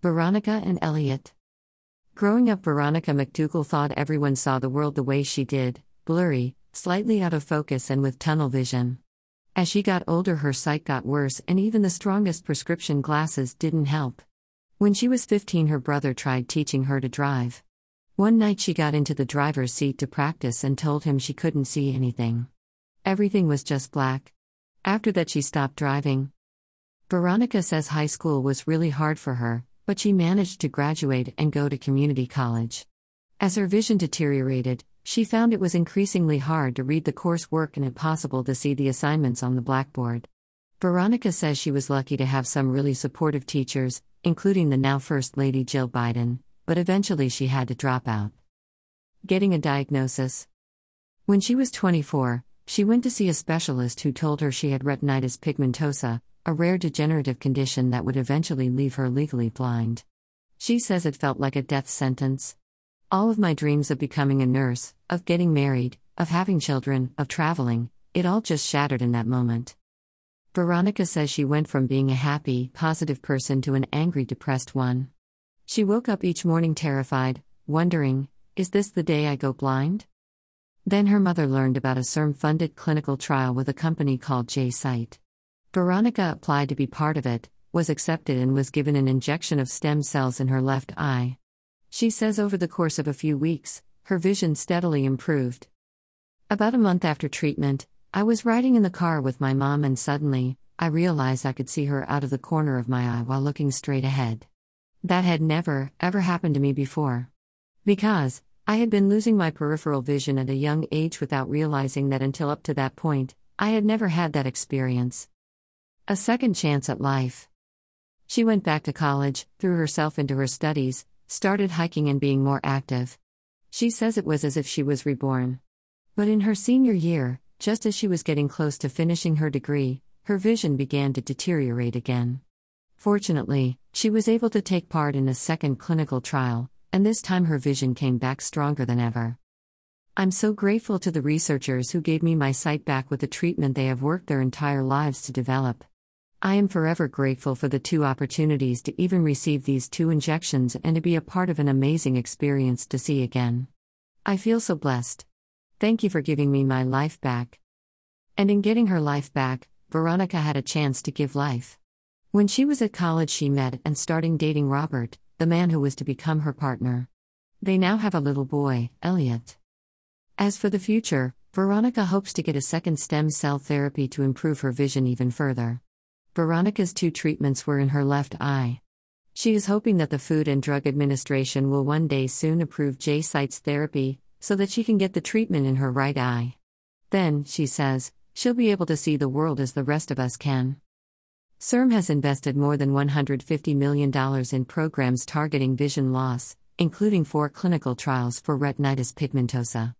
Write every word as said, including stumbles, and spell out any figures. Veronica and Elliot. Growing up, Veronica McDougall thought everyone saw the world the way she did, blurry, slightly out of focus and with tunnel vision. As she got older, her sight got worse and even the strongest prescription glasses didn't help. When she was fifteen, her brother tried teaching her to drive. One night she got into the driver's seat to practice and told him she couldn't see anything. Everything was just black. After that she stopped driving. Veronica says high school was really hard for her, but she managed to graduate and go to community college. As her vision deteriorated, she found it was increasingly hard to read the coursework and impossible to see the assignments on the blackboard. Veronica says she was lucky to have some really supportive teachers, including the now First Lady Jill Biden, but eventually she had to drop out. Getting a diagnosis. When she was twenty-four, she went to see a specialist who told her she had retinitis pigmentosa, a rare degenerative condition that would eventually leave her legally blind. She says it felt like a death sentence. All of my dreams of becoming a nurse, of getting married, of having children, of traveling, it all just shattered in that moment. Veronica says she went from being a happy, positive person to an angry, depressed one. She woke up each morning terrified, wondering, is this the day I go blind? Then her mother learned about a C I R M-funded clinical trial with a company called jCyte. Veronica applied to be part of it, was accepted and was given an injection of stem cells in her left eye. She says over the course of a few weeks, her vision steadily improved. About a month after treatment, I was riding in the car with my mom and suddenly, I realized I could see her out of the corner of my eye while looking straight ahead. That had never, ever happened to me before. Because, I had been losing my peripheral vision at a young age without realizing that until up to that point, I had never had that experience. A second chance at life. She went back to college, threw herself into her studies, started hiking and being more active. She says it was as if she was reborn. But in her senior year, just as she was getting close to finishing her degree, her vision began to deteriorate again. Fortunately, she was able to take part in a second clinical trial, and this time her vision came back stronger than ever. I'm so grateful to the researchers who gave me my sight back with the treatment they have worked their entire lives to develop. I am forever grateful for the two opportunities to even receive these two injections and to be a part of an amazing experience to see again. I feel so blessed. Thank you for giving me my life back. And in getting her life back, Veronica had a chance to give life. When she was at college, she met and started dating Robert, the man who was to become her partner. They now have a little boy, Elliot. As for the future, Veronica hopes to get a second stem cell therapy to improve her vision even further. Veronica's two treatments were in her left eye. She is hoping that the Food and Drug Administration will one day soon approve jCyte's therapy, so that she can get the treatment in her right eye. Then, she says, she'll be able to see the world as the rest of us can. C I R M has invested more than one hundred fifty million dollars in programs targeting vision loss, including four clinical trials for retinitis pigmentosa.